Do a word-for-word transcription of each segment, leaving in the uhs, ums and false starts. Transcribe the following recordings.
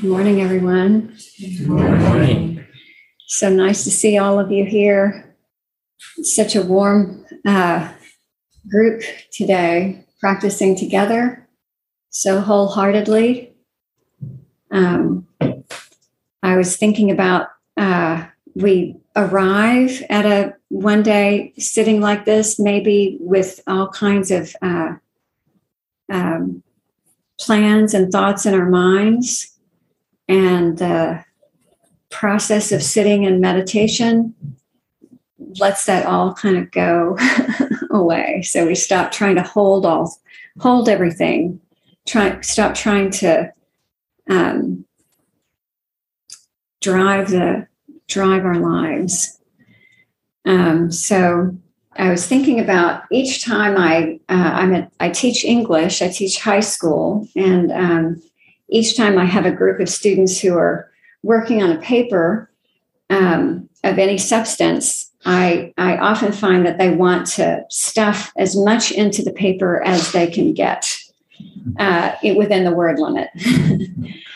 Good morning, everyone. Good morning. So nice to see all of you here. It's such a warm uh, group today, practicing together so wholeheartedly. Um, I was thinking about uh, we arrive at a one day sitting like this, maybe with all kinds of uh, um, plans and thoughts in our minds. And the process of sitting and meditation lets that all kind of go away. So we stop trying to hold all, hold everything. Try stop trying to um, drive the drive our lives. Um, so I was thinking about each time I uh, I'm a, I teach English. I teach high school and. Um, Each time I have a group of students who are working on a paper um, of any substance, I, I often find that they want to stuff as much into the paper as they can get uh, within the word limit.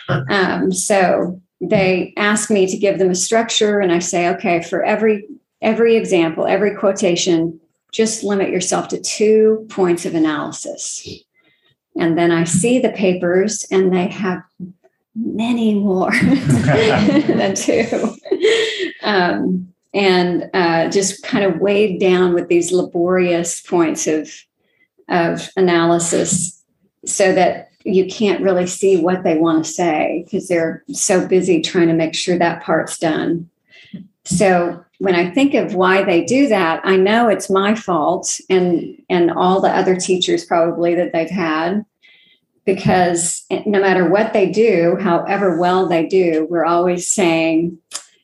um, so they ask me to give them a structure, and I say, okay, for every every example, every quotation, just limit yourself to two points of analysis. And then I see the papers, and they have many more than two. Um, and uh, just kind of weighed down with these laborious points of, of analysis so that you can't really see what they want to say because they're so busy trying to make sure that part's done. So when I think of why they do that, I know it's my fault and, and all the other teachers probably that they've had, because no matter what they do, however well they do, we're always saying,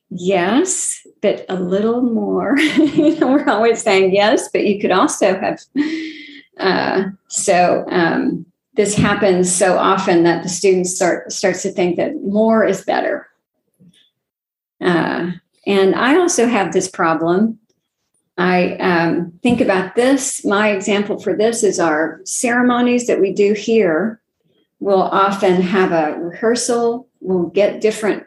yes, but a little more. You know, we're always saying, yes, but you could also have. Uh, so um, this happens so often that the student start, starts to think that more is better. Uh And I also have this problem. I um, think about this. My example for this is our ceremonies that we do here. We'll often have a rehearsal. We'll get different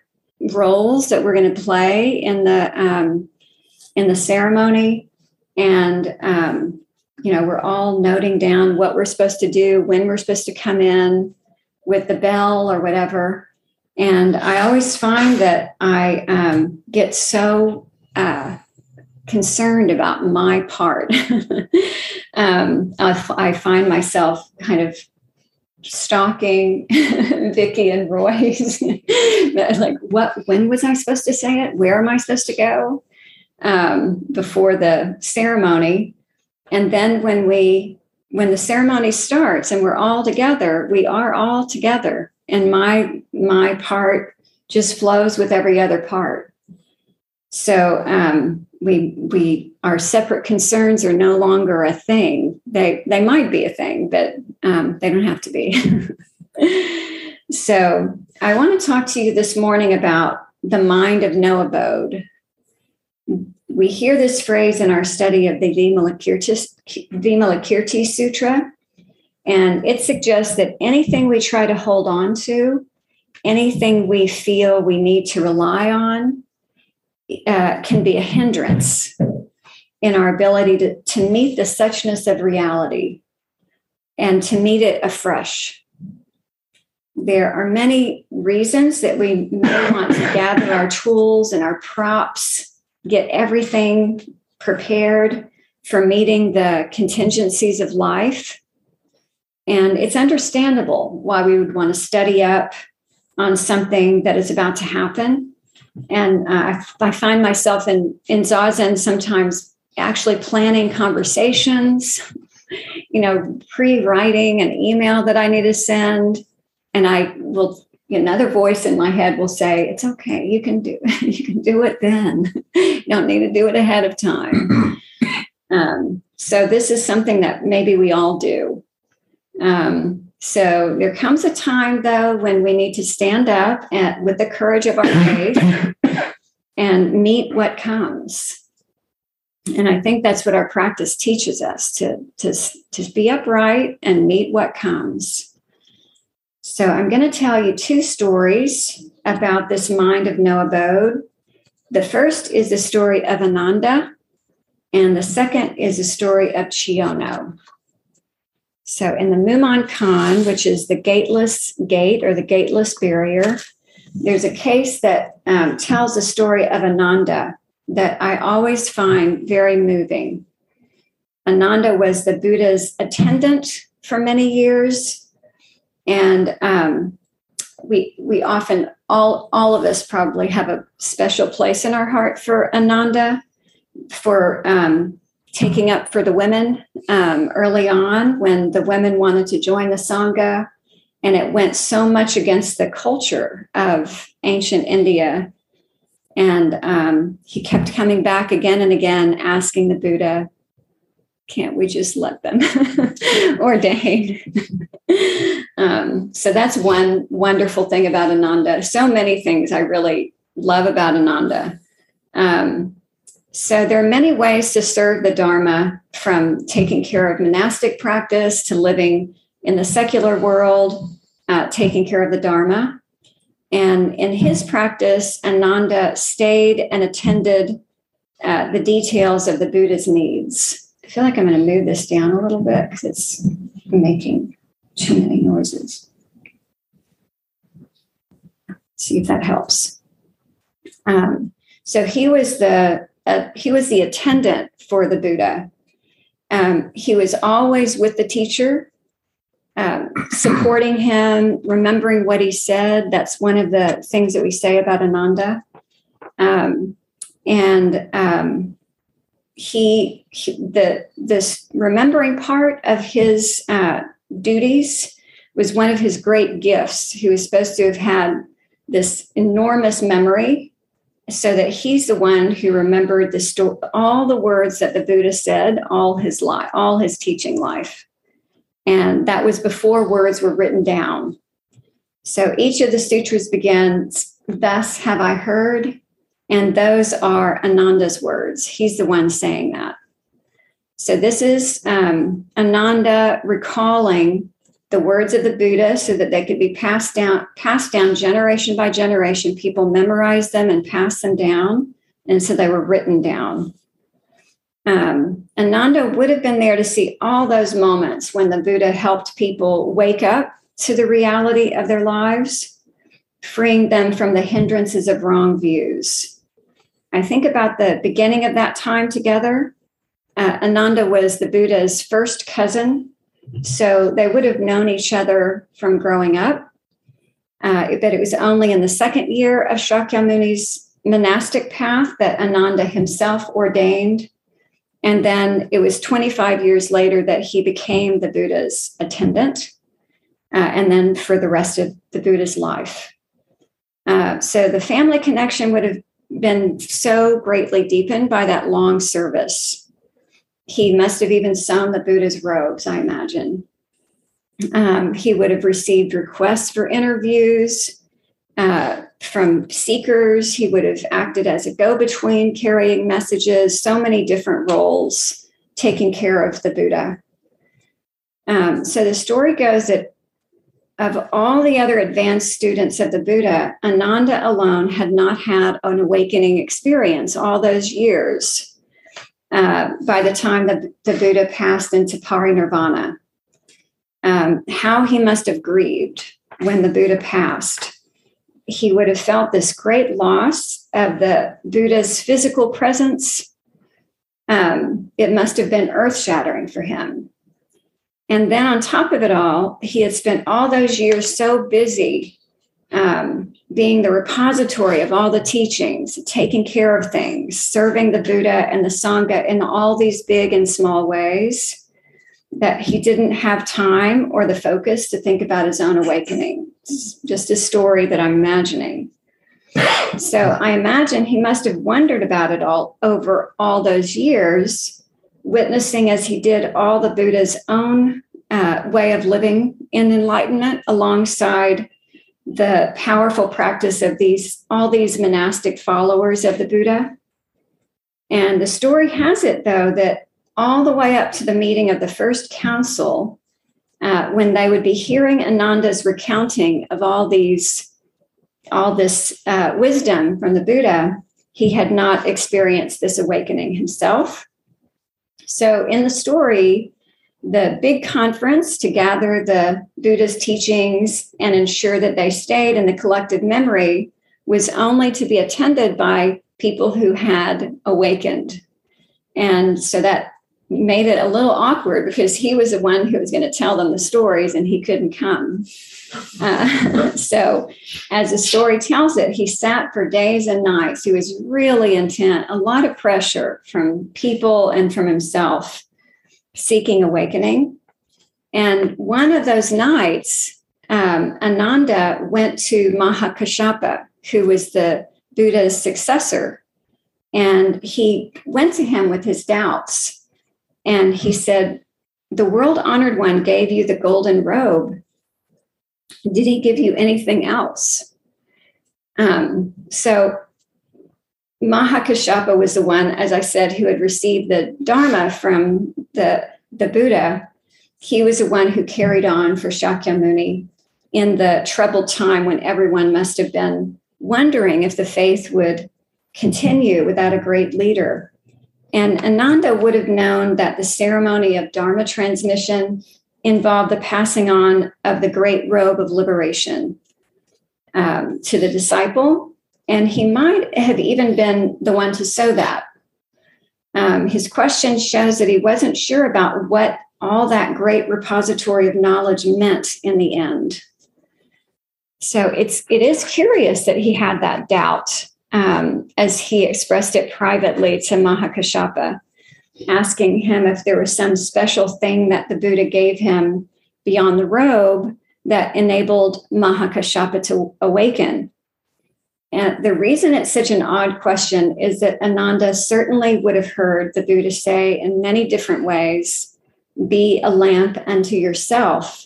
roles that we're going to play in the um, in the ceremony, and um, you know, we're all noting down what we're supposed to do, when we're supposed to come in with the bell or whatever. And I always find that I um, get so uh, concerned about my part. um, I, I find myself kind of stalking Vicky and Roy's. Like, what? When was I supposed to say it? Where am I supposed to go um, before the ceremony? And then when we when the ceremony starts and we're all together, we are all together. And my my part just flows with every other part. So um, we we our separate concerns are no longer a thing. They they might be a thing, but um, they don't have to be. So I want to talk to you this morning about the mind of no abode. We hear this phrase in our study of the Vimalakirti, Vimalakirti Sutra. And it suggests that anything we try to hold on to, anything we feel we need to rely on, uh, can be a hindrance in our ability to, to meet the suchness of reality and to meet it afresh. There are many reasons that we may want to gather our tools and our props, get everything prepared for meeting the contingencies of life. And it's understandable why we would want to study up on something that is about to happen. And uh, I find myself in, in Zazen sometimes actually planning conversations, you know, pre-writing an email that I need to send. And I will, another voice in my head will say, it's okay, you can do it. You can do it then. You don't need to do it ahead of time. Um, so this is something that maybe we all do. Um, so there comes a time, though, when we need to stand up and, with the courage of our faith and meet what comes. And I think that's what our practice teaches us, to, to, to be upright and meet what comes. So I'm going to tell you two stories about this mind of no abode. The first is the story of Ananda, and the second is the story of Chiyono. So in the Mumon Khan, which is the gateless gate or the gateless barrier, there's a case that um, tells the story of Ananda that I always find very moving. Ananda was the Buddha's attendant for many years. And um, we we often, all, all of us probably have a special place in our heart for Ananda, for um, taking up for the women um, early on when the women wanted to join the Sangha. And it went so much against the culture of ancient India. And um, he kept coming back again and again, asking the Buddha, can't we just let them ordain? um, so that's one wonderful thing about Ananda. So many things I really love about Ananda. Um, so there are many ways to serve the Dharma, from taking care of monastic practice to living in the secular world, uh, taking care of the Dharma. And in his practice, Ananda stayed and attended uh, the details of the Buddha's needs. I feel like I'm going to move this down a little bit because it's making too many noises. See if that helps. Um, so he was the uh, he was the attendant for the Buddha. Um, he was always with the teacher. Um, supporting him, remembering what he said. That's one of the things that we say about Ananda. Um, and um, he, he, the this remembering part of his uh, duties was one of his great gifts. He was supposed to have had this enormous memory, so that he's the one who remembered the sto- all the words that the Buddha said all his life, all his teaching life. And that was before words were written down. So each of the sutras begins, thus have I heard. And those are Ananda's words. He's the one saying that. So this is um, Ananda recalling the words of the Buddha so that they could be passed down, passed down generation by generation. People memorized them and passed them down. And so they were written down. Um, Ananda would have been there to see all those moments when the Buddha helped people wake up to the reality of their lives, freeing them from the hindrances of wrong views. I think about the beginning of that time together. Uh, Ananda was the Buddha's first cousin, so they would have known each other from growing up. Uh, but it was only in the second year of Shakyamuni's monastic path that Ananda himself ordained. And then it was twenty-five years later that he became the Buddha's attendant, uh, and then for the rest of the Buddha's life. Uh, so the family connection would have been so greatly deepened by that long service. He must have even sewn the Buddha's robes, I imagine. Um, he would have received requests for interviews Uh, from seekers. He would have acted as a go-between, carrying messages, so many different roles, taking care of the Buddha. Um, so the story goes that of all the other advanced students of the Buddha, Ananda alone had not had an awakening experience all those years uh, by the time the, the Buddha passed into Parinirvana. Um, how he must have grieved when the Buddha passed. He would have felt this great loss of the Buddha's physical presence. Um, it must have been earth-shattering for him. And then on top of it all, he had spent all those years so busy um, being the repository of all the teachings, taking care of things, serving the Buddha and the Sangha in all these big and small ways, that he didn't have time or the focus to think about his own awakening. It's just a story that I'm imagining. So I imagine he must have wondered about it all over all those years, witnessing as he did all the Buddha's own uh, way of living in enlightenment alongside the powerful practice of these all these monastic followers of the Buddha. And the story has it, though, that all the way up to the meeting of the First Council, uh, when they would be hearing Ananda's recounting of all these, all this uh, wisdom from the Buddha, he had not experienced this awakening himself. So in the story, the big conference to gather the Buddha's teachings and ensure that they stayed in the collective memory was only to be attended by people who had awakened. And so that made it a little awkward because he was the one who was going to tell them the stories and he couldn't come. Uh, so as the story tells it, he sat for days and nights. He was really intent, a lot of pressure from people and from himself, seeking awakening. And one of those nights, um, Ananda went to Mahakashyapa, who was the Buddha's successor. And he went to him with his doubts. And he said, the world honored one gave you the golden robe. Did he give you anything else? Um, so Mahakashyapa was the one, as I said, who had received the Dharma from the, the Buddha. He was the one who carried on for Shakyamuni in the troubled time when everyone must have been wondering if the faith would continue without a great leader. And Ananda would have known that the ceremony of Dharma transmission involved the passing on of the great robe of liberation um, to the disciple. And he might have even been the one to sew that. Um, his question shows that he wasn't sure about what all that great repository of knowledge meant in the end. So it's, it is curious that he had that doubt um, as he expressed it privately to Mahakashyapa, asking him if there was some special thing that the Buddha gave him beyond the robe that enabled Mahakashyapa to awaken. And the reason it's such an odd question is that Ananda certainly would have heard the Buddha say in many different ways, be a lamp unto yourself.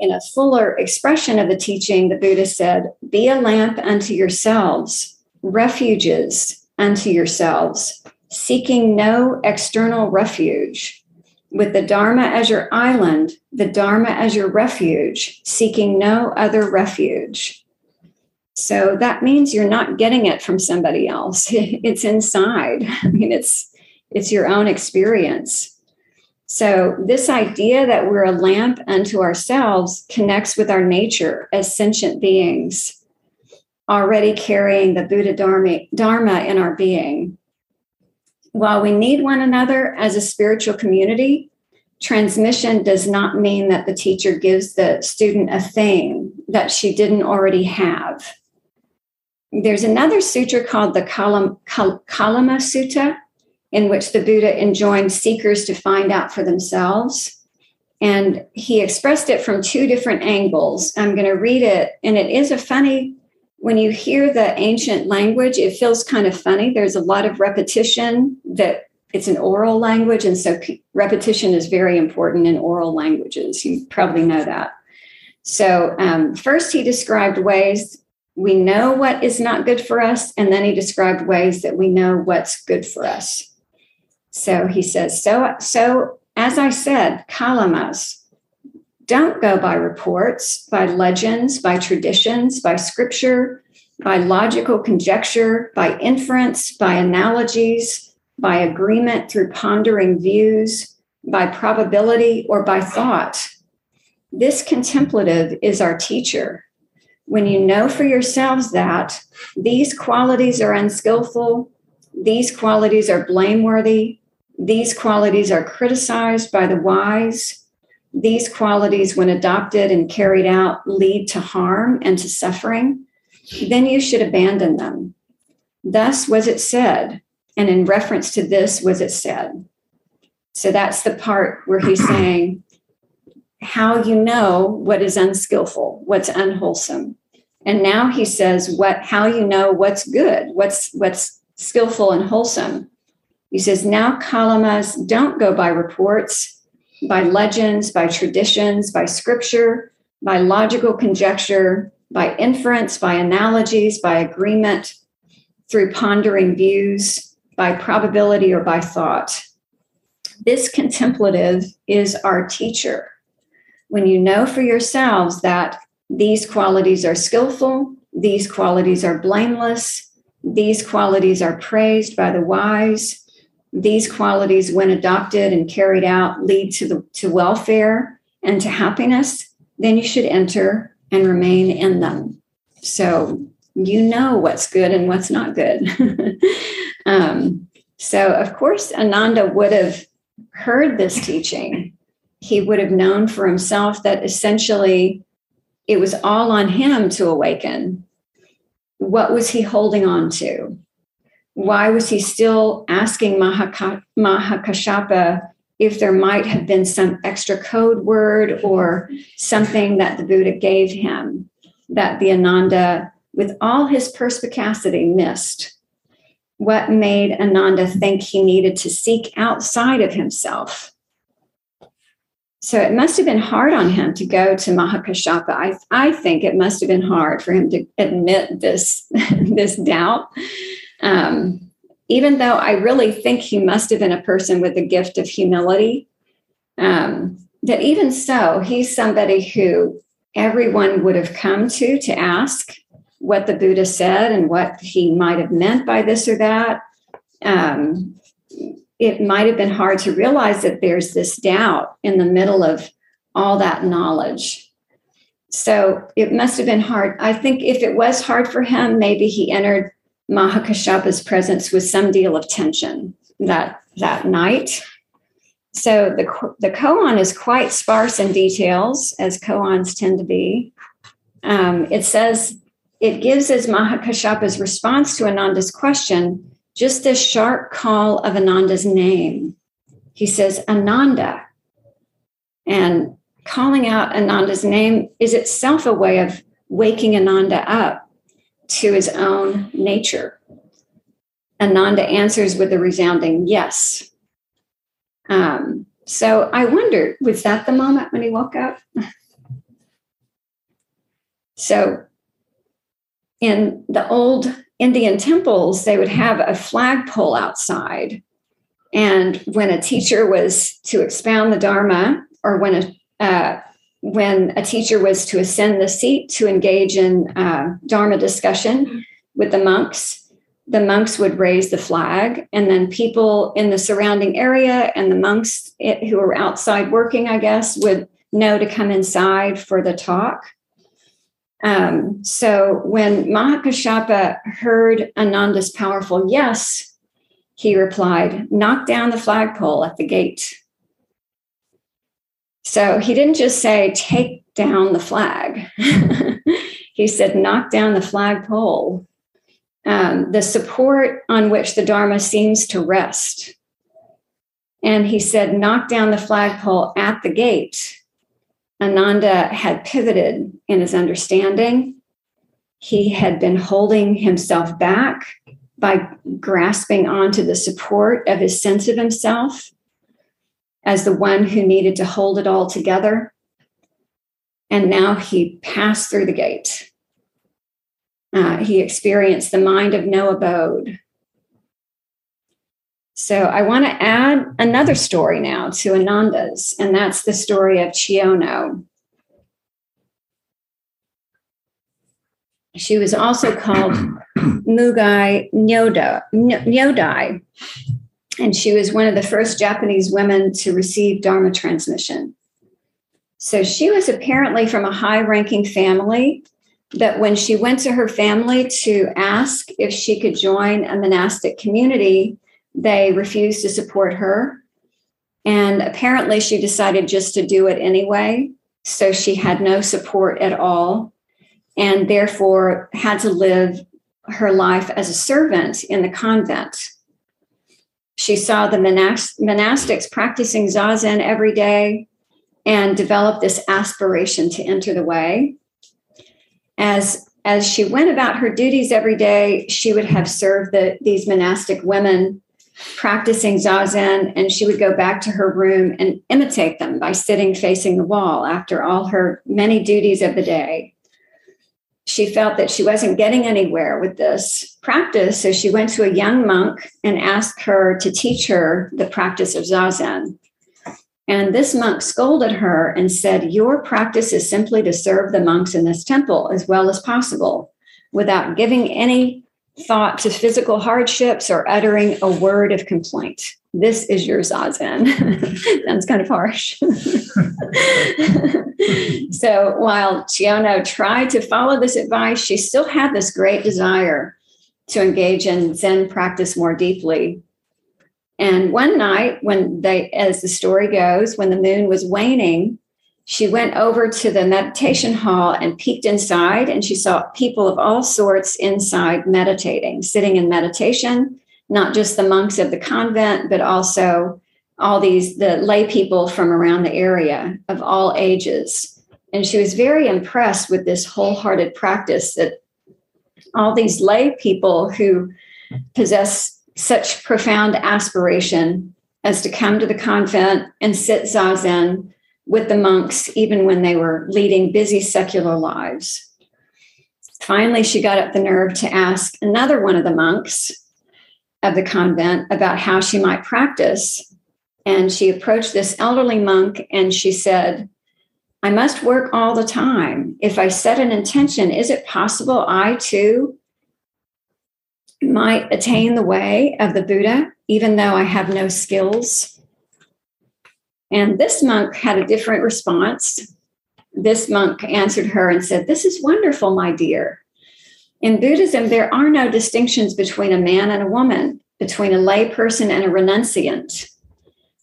In a fuller expression of the teaching, the Buddha said, be a lamp unto yourselves, refuges unto yourselves, seeking no external refuge. With the Dharma as your island, the Dharma as your refuge, seeking no other refuge. So that means you're not getting it from somebody else. It's inside. I mean, it's it's your own experience. So this idea that we're a lamp unto ourselves connects with our nature as sentient beings, already carrying the Buddha Dharma in our being. While we need one another as a spiritual community, transmission does not mean that the teacher gives the student a thing that she didn't already have. There's another sutra called the Kalama Sutta, in which the Buddha enjoined seekers to find out for themselves. And he expressed it from two different angles. I'm going to read it. And it is a funny, when you hear the ancient language, it feels kind of funny. There's a lot of repetition that it's an oral language. And so repetition is very important in oral languages. You probably know that. So um, first he described ways we know what is not good for us. And then he described ways that we know what's good for us. So he says, so, so as I said, kalamas, don't go by reports, by legends, by traditions, by scripture, by logical conjecture, by inference, by analogies, by agreement through pondering views, by probability, or by thought. This contemplative is our teacher. When you know for yourselves that these qualities are unskillful, these qualities are blameworthy, these qualities are criticized by the wise, these qualities, when adopted and carried out, lead to harm and to suffering, then you should abandon them. Thus was it said, and in reference to this was it said. So that's the part where he's saying, how you know what is unskillful, what's unwholesome. And now he says, what, how you know what's good, what's, what's skillful and wholesome. He says, now kalamas, don't go by reports, by legends, by traditions, by scripture, by logical conjecture, by inference, by analogies, by agreement, through pondering views, by probability or by thought. This contemplative is our teacher. when you know for yourselves that these qualities are skillful, these qualities are blameless, these qualities are praised by the wise, these qualities, when adopted and carried out, lead to the to welfare and to happiness, then you should enter and remain in them. So you know what's good and what's not good. um, so, of course, Ananda would have heard this teaching. He would have known for himself that essentially it was all on him to awaken. What was he holding on to? Why was he still asking Mahaka, Mahakashyapa if there might have been some extra code word or something that the Buddha gave him that the Ananda, with all his perspicacity, missed? What made Ananda think he needed to seek outside of himself? So it must have been hard on him to go to Mahakashyapa. I, I think it must have been hard for him to admit this, this doubt, um, even though I really think he must have been a person with the gift of humility. Um, that even so, he's somebody who everyone would have come to to ask what the Buddha said and what he might have meant by this or that. Um, it might have been hard to realize that there's this doubt in the middle of all that knowledge. So it must have been hard. I think if it was hard for him, maybe he entered Mahakashyapa's presence with some deal of tension that, that night. So the, the koan is quite sparse in details, as koans tend to be. Um, it says, it gives as Mahakashyapa's response to Ananda's question, just this sharp call of Ananda's name. He says, Ananda. And calling out Ananda's name is itself a way of waking Ananda up to his own nature. Ananda answers with a resounding yes. Um, so I wondered, was that the moment when he woke up? So, in the old Indian temples, they would have a flagpole outside. And when a teacher was to expound the Dharma, or when a, uh, when a teacher was to ascend the seat to engage in uh, Dharma discussion with the monks, the monks would raise the flag. And then people in the surrounding area and the monks it, who were outside working, I guess, would know to come inside for the talk. Um, so when Mahakashyapa heard Ananda's powerful yes, he replied, knock down the flagpole at the gate. So he didn't just say, take down the flag. He said, knock down the flagpole, um, the support on which the Dharma seems to rest. And he said, knock down the flagpole at the gate. Ananda had pivoted in his understanding. He had been holding himself back by grasping onto the support of his sense of himself as the one who needed to hold it all together. And now he passed through the gate. Uh, he experienced the mind of no abode. So I want to add another story now to Ananda's, and that's the story of Chiyono. She was also called Mugai Nyodai, and she was one of the first Japanese women to receive Dharma transmission. So she was apparently from a high-ranking family, that when she went to her family to ask if she could join a monastic community, they refused to support her, and apparently she decided just to do it anyway. So she had no support at all, and therefore had to live her life as a servant in the convent. She saw the monast- monastics practicing Zazen every day and developed this aspiration to enter the way. As, as she went about her duties every day, she would have served the, these monastic women practicing Zazen, and she would go back to her room and imitate them by sitting facing the wall after all her many duties of the day. She felt that she wasn't getting anywhere with this practice, so she went to a young monk and asked her to teach her the practice of Zazen. And this monk scolded her and said, your practice is simply to serve the monks in this temple as well as possible without giving any thought to physical hardships or uttering a word of complaint. This is your Zazen. Sounds kind of harsh. So while Chiyono tried to follow this advice, she still had this great desire to engage in Zen practice more deeply. And one night, when they, as the story goes, when the moon was waning, she went over to the meditation hall and peeked inside, and she saw people of all sorts inside meditating, sitting in meditation, not just the monks of the convent, but also all these, the lay people from around the area of all ages. And she was very impressed with this wholehearted practice that all these lay people who possess such profound aspiration as to come to the convent and sit Zazen with the monks, even when they were leading busy secular lives. Finally, she got up the nerve to ask another one of the monks of the convent about how she might practice. And she approached this elderly monk and she said, I must work all the time. If I set an intention, is it possible I too might attain the way of the Buddha, even though I have no skills? And this monk had a different response. This monk answered her and said, this is wonderful, my dear. In Buddhism, there are no distinctions between a man and a woman, between a lay person and a renunciant.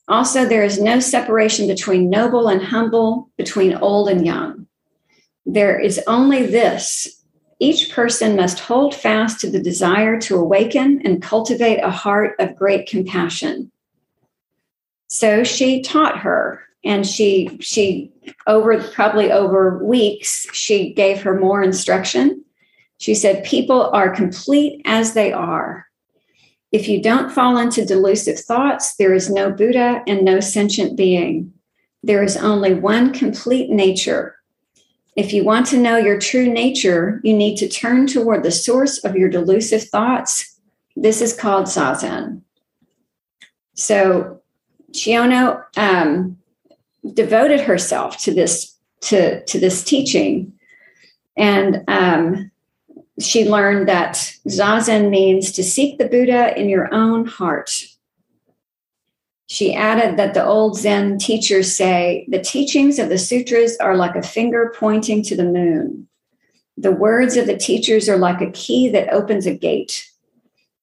Also, there is no separation between noble and humble, between old and young. There is only this: each person must hold fast to the desire to awaken and cultivate a heart of great compassion. So she taught her, and she, she over probably over weeks, she gave her more instruction. She said, people are complete as they are. If you don't fall into delusive thoughts, there is no Buddha and no sentient being. There is only one complete nature. If you want to know your true nature, you need to turn toward the source of your delusive thoughts. This is called Zazen. So Chiyono um, devoted herself to this, to, to this teaching. And um, she learned that Zazen means to seek the Buddha in your own heart. She added that the old Zen teachers say, the teachings of the sutras are like a finger pointing to the moon. The words of the teachers are like a key that opens a gate.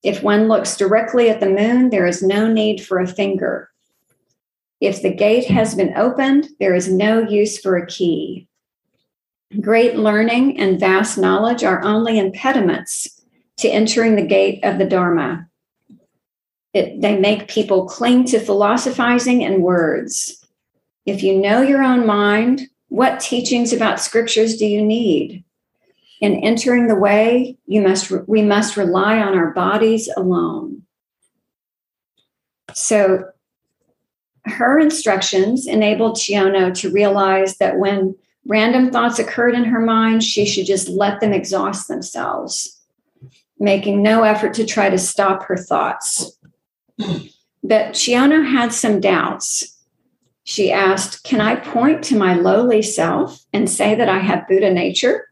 If one looks directly at the moon, there is no need for a finger. If the gate has been opened, there is no use for a key. Great learning and vast knowledge are only impediments to entering the gate of the Dharma. It, they make people cling to philosophizing and words. If you know your own mind, what teachings about scriptures do you need? In entering the way, you must we must rely on our bodies alone. So her instructions enabled Chiyono to realize that when random thoughts occurred in her mind, she should just let them exhaust themselves, making no effort to try to stop her thoughts. But Chiyono had some doubts. She asked, can I point to my lowly self and say that I have Buddha nature?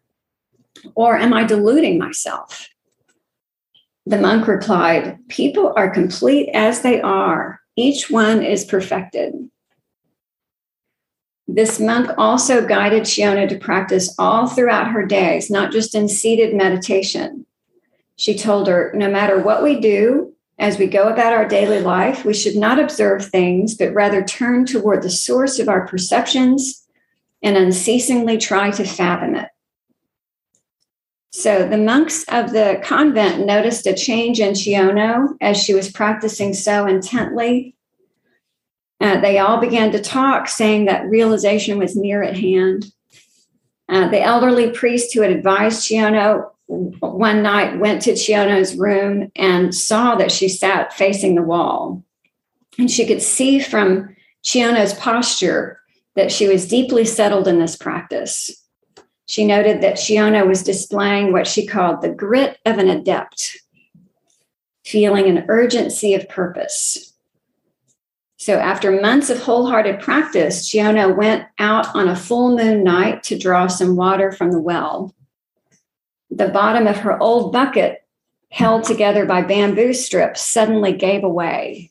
Or am I deluding myself? The monk replied, people are complete as they are. Each one is perfected. This monk also guided Chiyono to practice all throughout her days, not just in seated meditation. She told her, no matter what we do, as we go about our daily life, we should not observe things, but rather turn toward the source of our perceptions and unceasingly try to fathom it. So the monks of the convent noticed a change in Chiyono as she was practicing so intently. Uh, they all began to talk, saying that realization was near at hand. Uh, the elderly priest who had advised Chiyono one night went to Chiyono's room and saw that she sat facing the wall. And she could see from Chiyono's posture that she was deeply settled in this practice. She noted that Chiyono was displaying what she called the grit of an adept, feeling an urgency of purpose. So after months of wholehearted practice, Chiyono went out on a full moon night to draw some water from the well. The bottom of her old bucket, held together by bamboo strips, suddenly gave away,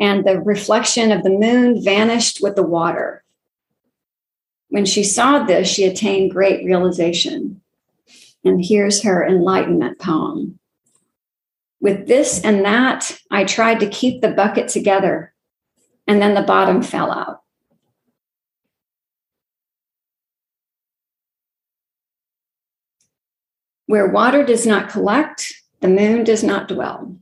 and the reflection of the moon vanished with the water. When she saw this, she attained great realization. And here's her enlightenment poem. With this and that, I tried to keep the bucket together, and then the bottom fell out. Where water does not collect, the moon does not dwell.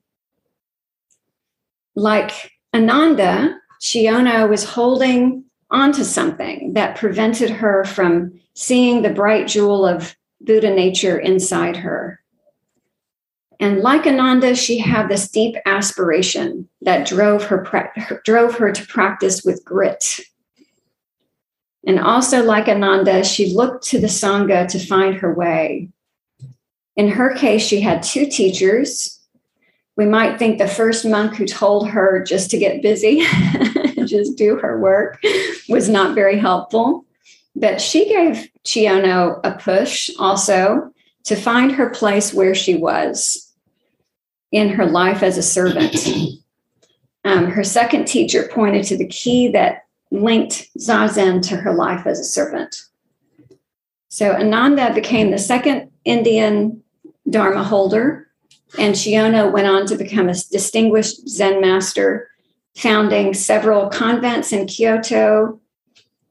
Like Ananda, Chiyono was holding onto something that prevented her from seeing the bright jewel of Buddha nature inside her. And like Ananda, she had this deep aspiration that drove her, her, drove her to practice with grit. And also like Ananda, she looked to the Sangha to find her way. In her case, she had two teachers. We might think the first monk who told her just to get busy, just do her work, was not very helpful. But she gave Chiyono a push also to find her place where she was in her life as a servant. Um, her second teacher pointed to the key that linked Zazen to her life as a servant. So Ananda became the second Indian Dharma holder, and Chiyono went on to become a distinguished Zen master, founding several convents in Kyoto,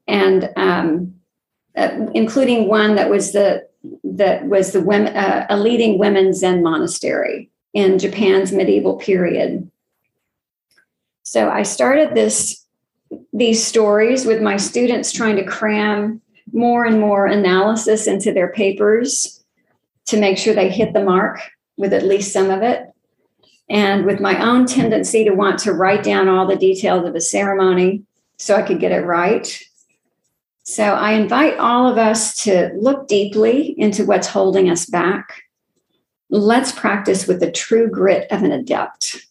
and um, uh, including one that was the that was the women, uh, a leading women's Zen monastery in Japan's medieval period. So I started this, these stories with my students trying to cram more and more analysis into their papers to make sure they hit the mark with at least some of it. And with my own tendency to want to write down all the details of a ceremony so I could get it right. So I invite all of us to look deeply into what's holding us back. Let's practice with the true grit of an adept.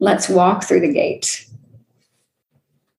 Let's walk through the gate.